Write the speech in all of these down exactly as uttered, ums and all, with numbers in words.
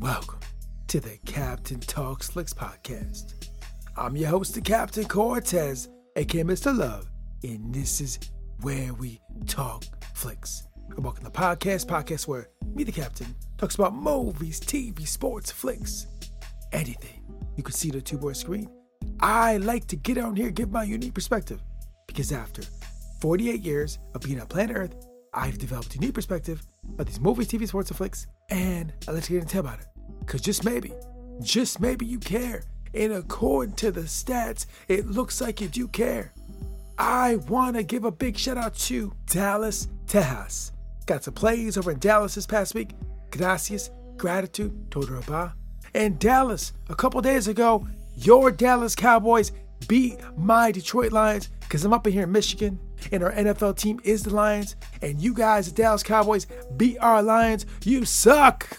Welcome to the Captain Talks Flicks podcast. I'm your host, the Captain Cortez, aka Mister Love, and this is where we talk flicks. Welcome to the podcast, podcast where me, the Captain, talks about movies, T V, sports, flicks, anything you can see on the two-board screen. I like to get on here, give my unique perspective, because after forty-eight years of being on planet Earth, I've developed a unique perspective of these movies, T V, sports, and flicks, and I'll let you get into about it. Because just maybe, just maybe you care. And according to the stats, it looks like you do care. I want to give a big shout out to Dallas, Texas. Got some plays over in Dallas this past week. Gracias, gratitude, Todoroba. And Dallas, a couple days ago, your Dallas Cowboys beat my Detroit Lions, because I'm up in here in Michigan, and our N F L team is the Lions, and you guys, the Dallas Cowboys, beat our Lions. You suck.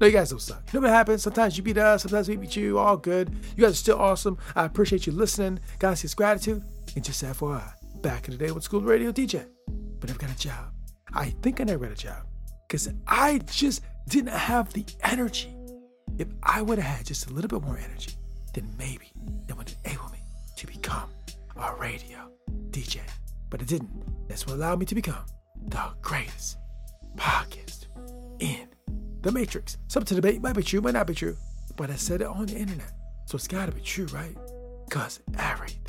No, you guys don't suck. You know what happens? Sometimes you beat us, sometimes we beat you. All good. You guys are still awesome. I appreciate you listening. Guys, it's gratitude. And just F Y I, back in the day with school radio D J. But I've got a job. I think I never got a job, because I just didn't have the energy. If I would have had just a little bit more energy, then maybe that would enable me to become a radio D J. But it didn't. That's what allowed me to become the greatest podcast in the Matrix. Some to debate, might be true, might not be true, but I said it on the internet, so it's gotta be true, right? Because everything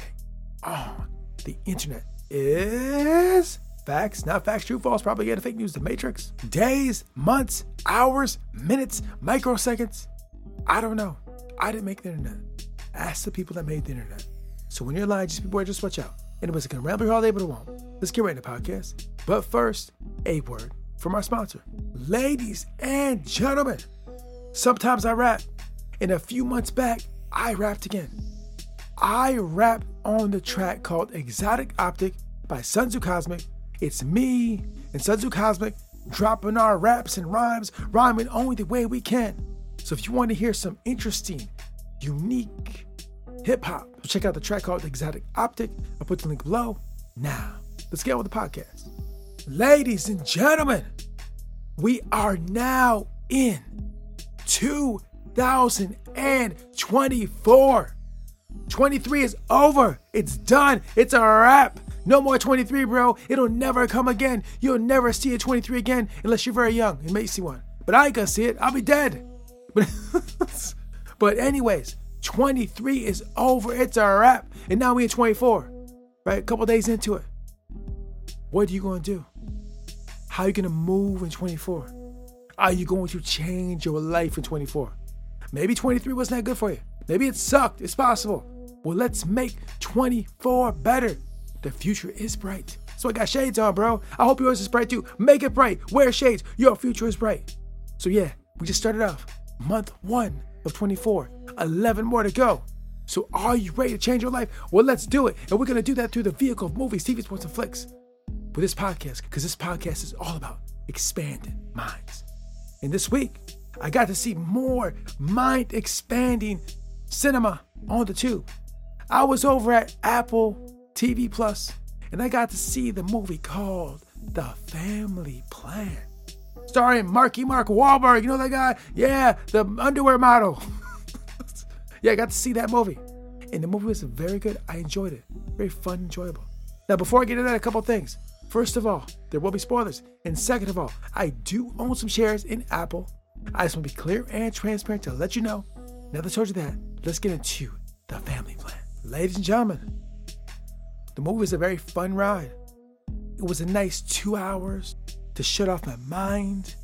on the internet is facts, not facts, true, false, propaganda, fake news, the Matrix. Days, months, hours, minutes, microseconds. I don't know. I didn't make the internet. Ask the people that made the internet. So when you're lying, just be aware, just watch out. Anyways, I can ramble here all day, but it won't. Let's get right into the podcast. But first, a word from our sponsor. Ladies and gentlemen, sometimes I rap. And a few months back, I rapped again. I rap on the track called Exotic Optic by Sonzu Cosmic. It's me and Sonzu Cosmic dropping our raps and rhymes, rhyming only the way we can. So if you want to hear some interesting, unique hip-hop, check out the track called Exotic Optic. I'll put the link below. Now, let's get on with the podcast. Ladies and gentlemen, we are now in two thousand twenty-four. twenty-three is over. It's done. It's a wrap. No more twenty-three, bro. It'll never come again. You'll never see a twenty-three again unless you're very young. You may see one, but I ain't gonna see it. I'll be dead. But, but anyways, twenty-three is over. It's a wrap. And now we in twenty-four, right? A couple days into it. What are you going to do? How are you going to move in twenty-four? Are you going to change your life in twenty-four? Maybe twenty-three wasn't that good for you. Maybe it sucked. It's possible. Well, let's make twenty-four better. The future is bright. So I got shades on, bro. I hope yours is bright too. Make it bright. Wear shades. Your future is bright. So yeah, we just started off month one of twenty-four. eleven more to go. So are you ready to change your life? Well, let's do it. And we're going to do that through the vehicle of movies, T V, sports, and flicks. With this podcast, because this podcast is all about expanding minds. And this week, I got to see more mind-expanding cinema on the tube. I was over at Apple T V Plus, and I got to see the movie called The Family Plan, starring Marky Mark Wahlberg. You know that guy? Yeah, the underwear model. Yeah, I got to see that movie. And the movie was very good. I enjoyed it. Very fun, enjoyable. Now, before I get into that, a couple things. First of all, there will be spoilers. And second of all, I do own some shares in Apple. I just want to be clear and transparent to let you know. Now that I told you that, let's get into The Family Plan. Ladies and gentlemen, the movie was a very fun ride. It was a nice two hours to shut off my mind,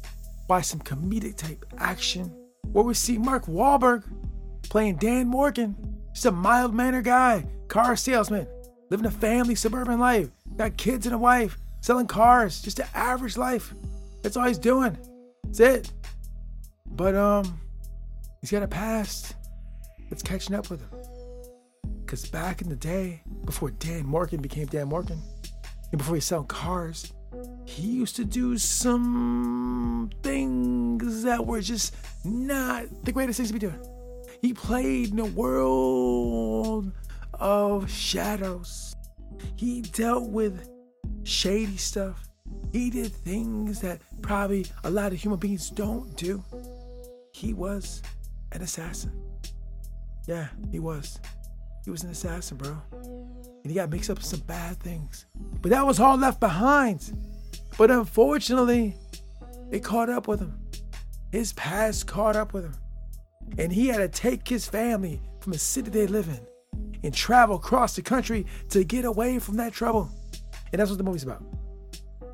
watch some comedic type action, where we see Mark Wahlberg playing Dan Morgan. Just a mild-mannered guy, car salesman, living a family, suburban life. Got kids and a wife. Selling cars. Just an average life. That's all he's doing. That's it. But um, he's got a past that's catching up with him. Because back in the day, before Dan Morgan became Dan Morgan, and before he sold cars, he used to do some things that were just not the greatest things to be doing. He played in a world of shadows. He dealt with shady stuff. He did things that probably a lot of human beings don't do. He was an assassin. Yeah, he was. He was an assassin, bro. And he got mixed up in some bad things. But that was all left behind. But unfortunately, it caught up with him. His past caught up with him. And he had to take his family from the city they live in and travel across the country to get away from that trouble. And that's what the movie's about.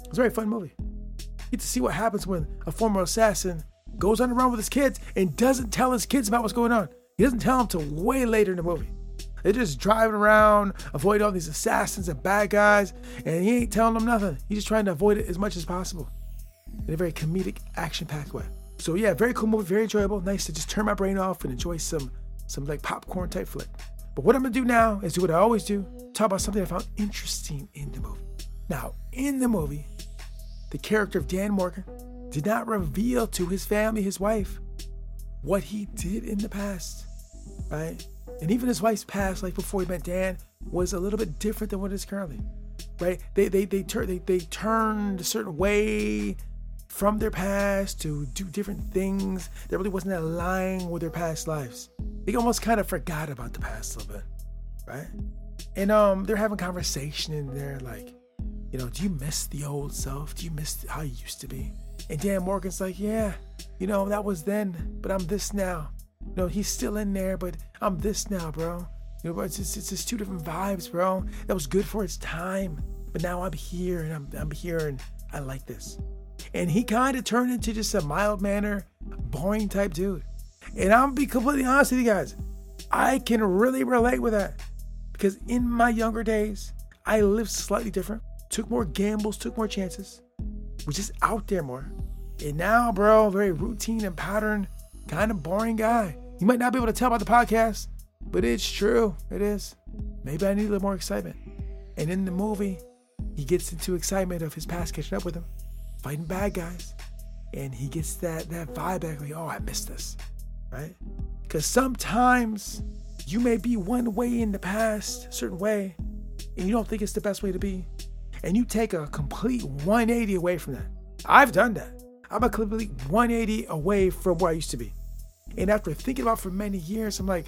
It's a very fun movie. You get to see what happens when a former assassin goes on the run with his kids and doesn't tell his kids about what's going on. He doesn't tell them till way later in the movie. They're just driving around, avoid all these assassins and bad guys, and he ain't telling them nothing. He's just trying to avoid it as much as possible in a very comedic, action-packed way. So yeah, very cool movie, very enjoyable. Nice to just turn my brain off and enjoy some, some like popcorn type flick. But what I'm gonna do now is do what I always do, talk about something I found interesting in the movie. Now, in the movie, the character of Dan Morgan did not reveal to his family, his wife, what he did in the past, right? And even his wife's past, like before he met Dan, was a little bit different than what it is currently, right? They they they turned they, they turned a certain way from their past to do different things that really wasn't aligning with their past lives. They almost kind of forgot about the past a little bit, right? And um, they're having conversation in there, like, you know, do you miss the old self? Do you miss how you used to be? And Dan Morgan's like, yeah, you know, that was then, but I'm this now. You know, he's still in there, but I'm this now, bro. You know, it's just, it's just two different vibes, bro. That was good for its time, but now I'm here and I'm I'm here and I like this. And he kind of turned into just a mild-mannered, boring type dude. And I'm be completely honest with you guys, I can really relate with that because in my younger days, I lived slightly different, took more gambles, took more chances, was just out there more. And now, bro, very routine and pattern, kind of boring guy. You might not be able to tell about the podcast, but it's true. It is. Maybe I need a little more excitement. And in the movie, he gets into excitement of his past catching up with him, fighting bad guys, and he gets that that vibe back like, oh, I missed this, right? Because sometimes you may be one way in the past, a certain way, and you don't think it's the best way to be, and you take a complete one eighty away from that. I've done that. I'm a complete one eighty away from where I used to be. And after thinking about it for many years, I'm like,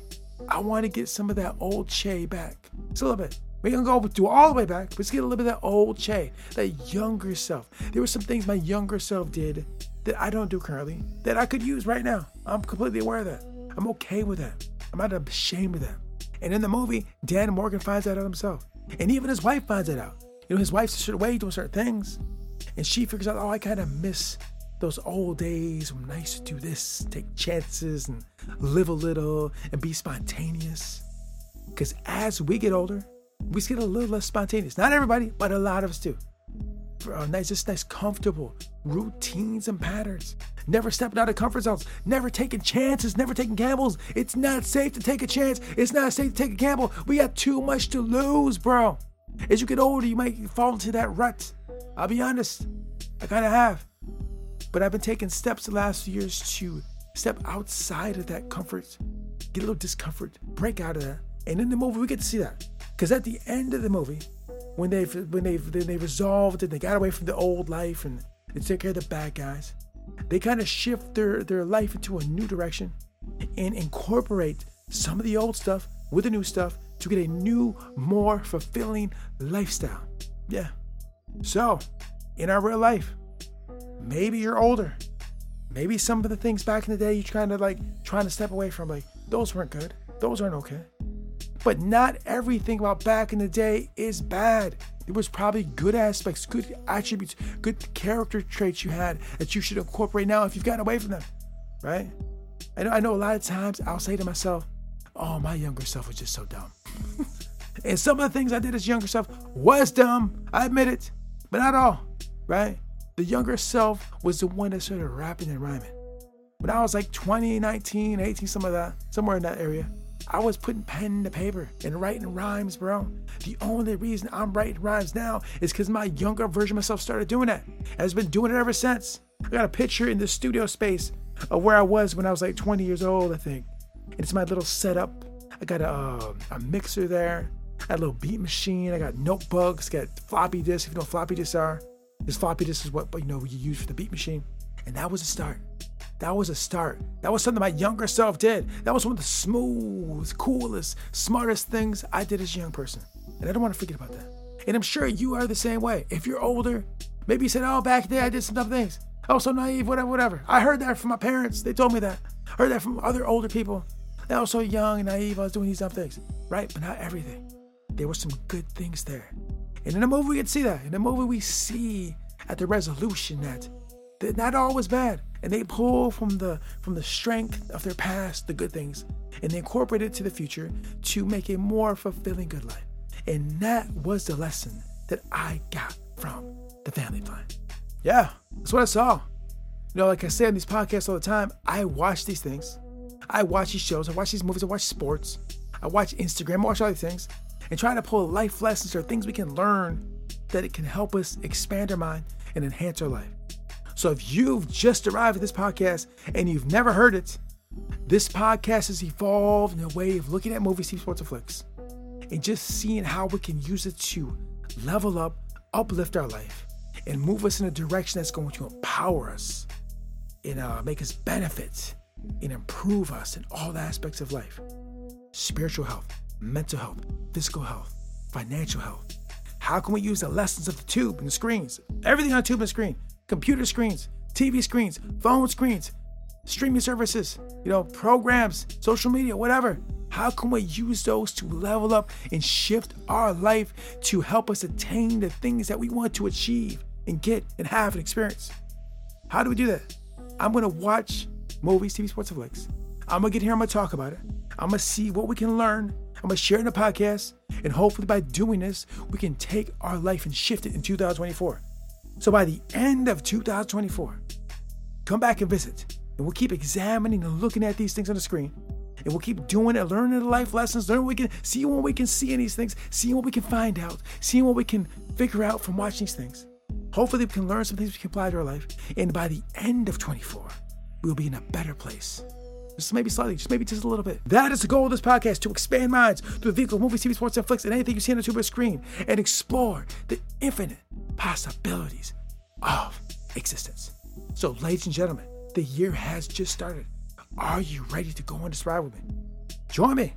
I want to get some of that old Che back. Just a little bit. We're going to go do all the way back, but let's get a little bit of that old Che, that younger self. There were some things my younger self did that I don't do currently that I could use right now. I'm completely aware of that. I'm okay with that. I'm not ashamed of that. And in the movie, Dan Morgan finds that out himself. And even his wife finds that out. You know, his wife's a certain way, doing certain things. And she figures out, oh, I kind of miss those old days when I used to do this, take chances and live a little and be spontaneous. Because as we get older, we get a little less spontaneous. Not everybody, but a lot of us do. For nice, just nice, comfortable routines and patterns. Never stepping out of comfort zones. Never taking chances. Never taking gambles. It's not safe to take a chance. It's not safe to take a gamble. We got too much to lose, bro. As you get older, you might fall into that rut. I'll be honest. I kind of have. But I've been taking steps the last few years to step outside of that comfort, get a little discomfort, break out of that. And in the movie, we get to see that. Because at the end of the movie, when they've when they've when they resolved and they got away from the old life and they took care of the bad guys, they kind of shift their, their life into a new direction and incorporate some of the old stuff with the new stuff to get a new, more fulfilling lifestyle. Yeah. So, in our real life, maybe you're older. Maybe some of the things back in the day you're trying to like, trying to step away from, like, those weren't good. Those aren't okay. But not everything about back in the day is bad. There was probably good aspects, good attributes, good character traits you had that you should incorporate now if you've gotten away from them, right? I know, I know a lot of times I'll say to myself, oh, my younger self was just so dumb. And some of the things I did as younger self was dumb. I admit it, but not all, right? The younger self was the one that started rapping and rhyming. When I was like twenty, nineteen, eighteen, some of that, somewhere in that area, I was putting pen to paper and writing rhymes, bro. The only reason I'm writing rhymes now is because my younger version of myself started doing that. And it's been doing it ever since. I got a picture in the studio space of where I was when I was like twenty years old, I think. And it's my little setup. I got a, uh, a mixer there. I got a little beat machine. I got notebooks. Got floppy disks. If you know what floppy disks are, this floppy disk is what you know you use for the beat machine. And that was a start. That was a start. That was something my younger self did. That was one of the smoothest, coolest, smartest things I did as a young person. And I don't want to forget about that. And I'm sure you are the same way. If you're older, maybe you said, oh, back there I did some dumb things. Oh, so naive, whatever, whatever. I heard that from my parents. They told me that. I heard that from other older people. I was so young and naive. I was doing these dumb things. Right? But not everything. There were some good things there. And in the movie, we can see that. In the movie, we see at the resolution that not all was bad. And they pull from the from the strength of their past, the good things, and they incorporate it to the future to make a more fulfilling good life. And that was the lesson that I got from the family plan. Yeah, that's what I saw. You know, like I say on these podcasts all the time, I watch these things. I watch these shows. I watch these movies. I watch sports. I watch Instagram. I watch all these things. And try to pull life lessons or things we can learn that it can help us expand our mind and enhance our life. So if you've just arrived at this podcast and you've never heard it, this podcast has evolved in a way of looking at movies, T V, sports, and flicks, and just seeing how we can use it to level up, uplift our life, and move us in a direction that's going to empower us and uh, make us benefit and improve us in all aspects of life. Spiritual health, mental health, physical health, financial health. How can we use the lessons of the tube and the screens? Everything on tube and screen. Computer screens, T V screens, phone screens, streaming services, you know, programs, social media, whatever. How can we use those to level up and shift our life to help us attain the things that we want to achieve and get and have and experience? How do we do that? I'm going to watch movies, T V, sports, and flicks. I'm going to get here. I'm going to talk about it. I'm going to see what we can learn. I'm going to share in the podcast. And hopefully by doing this, we can take our life and shift it in two thousand twenty-four. So by the end of two thousand twenty-four, come back and visit. And we'll keep examining and looking at these things on the screen. And we'll keep doing it, learning the life lessons, learning what we can, seeing what we can see in these things, seeing what we can find out, seeing what we can figure out from watching these things. Hopefully we can learn some things we can apply to our life. And by the end of twenty-four, we'll be in a better place. Just maybe slightly, just maybe just a little bit. That is the goal of this podcast, to expand minds through the vehicle of movies, T V, sports, and flicks, and anything you see on the tube or screen, and explore the infinite possibilities of existence. So, ladies and gentlemen, the year has just started. Are you ready to go on this ride with me? Join me.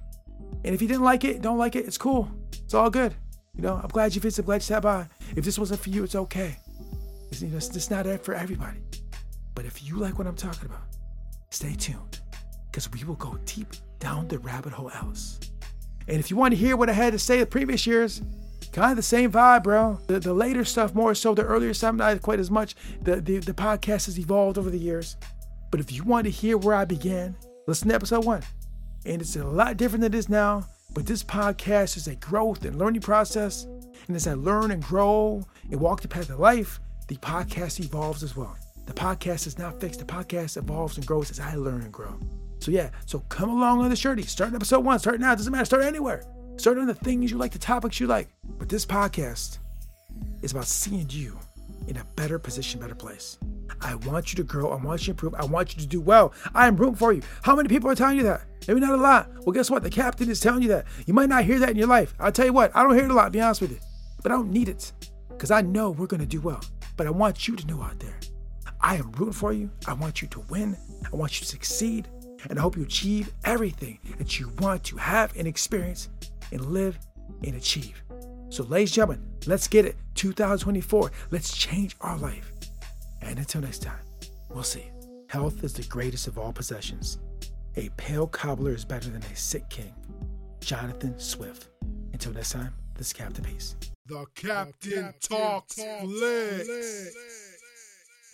And if you didn't like it, don't like it, it's cool. It's all good. You know, I'm glad you visited, I'm glad you sat by. If this wasn't for you, it's okay. It's, you know, it's, it's not for everybody. But if you like what I'm talking about, stay tuned. Because we will go deep down the rabbit hole, Alice. And if you want to hear what I had to say the previous years, kind of the same vibe, bro. The, the later stuff more so, the earlier stuff, not quite as much. The, the, the podcast has evolved over the years. But if you want to hear where I began, listen to episode one. And it's a lot different than it is now. But this podcast is a growth and learning process. And as I learn and grow and walk the path of life, the podcast evolves as well. The podcast is not fixed. The podcast evolves and grows as I learn and grow. So yeah, so come along on the journey. Start in episode one. Start now. It doesn't matter. Start anywhere. Start on the things you like, the topics you like. But this podcast is about seeing you in a better position, better place. I want you to grow. I want you to improve. I want you to do well. I am rooting for you. How many people are telling you that? Maybe not a lot. Well, guess what? The captain is telling you that. You might not hear that in your life. I'll tell you what. I don't hear it a lot, to be honest with you. But I don't need it because I know we're going to do well. But I want you to know out there, I am rooting for you. I want you to win. I want you to succeed. And I hope you achieve everything that you want to have and experience and live and achieve. So ladies and gentlemen, let's get it. two thousand twenty-four, let's change our life. And until next time, we'll see. Health is the greatest of all possessions. A pale cobbler is better than a sick king. Jonathan Swift. Until next time, this is Captain Peace. The Captain, the Captain Talks Flicks.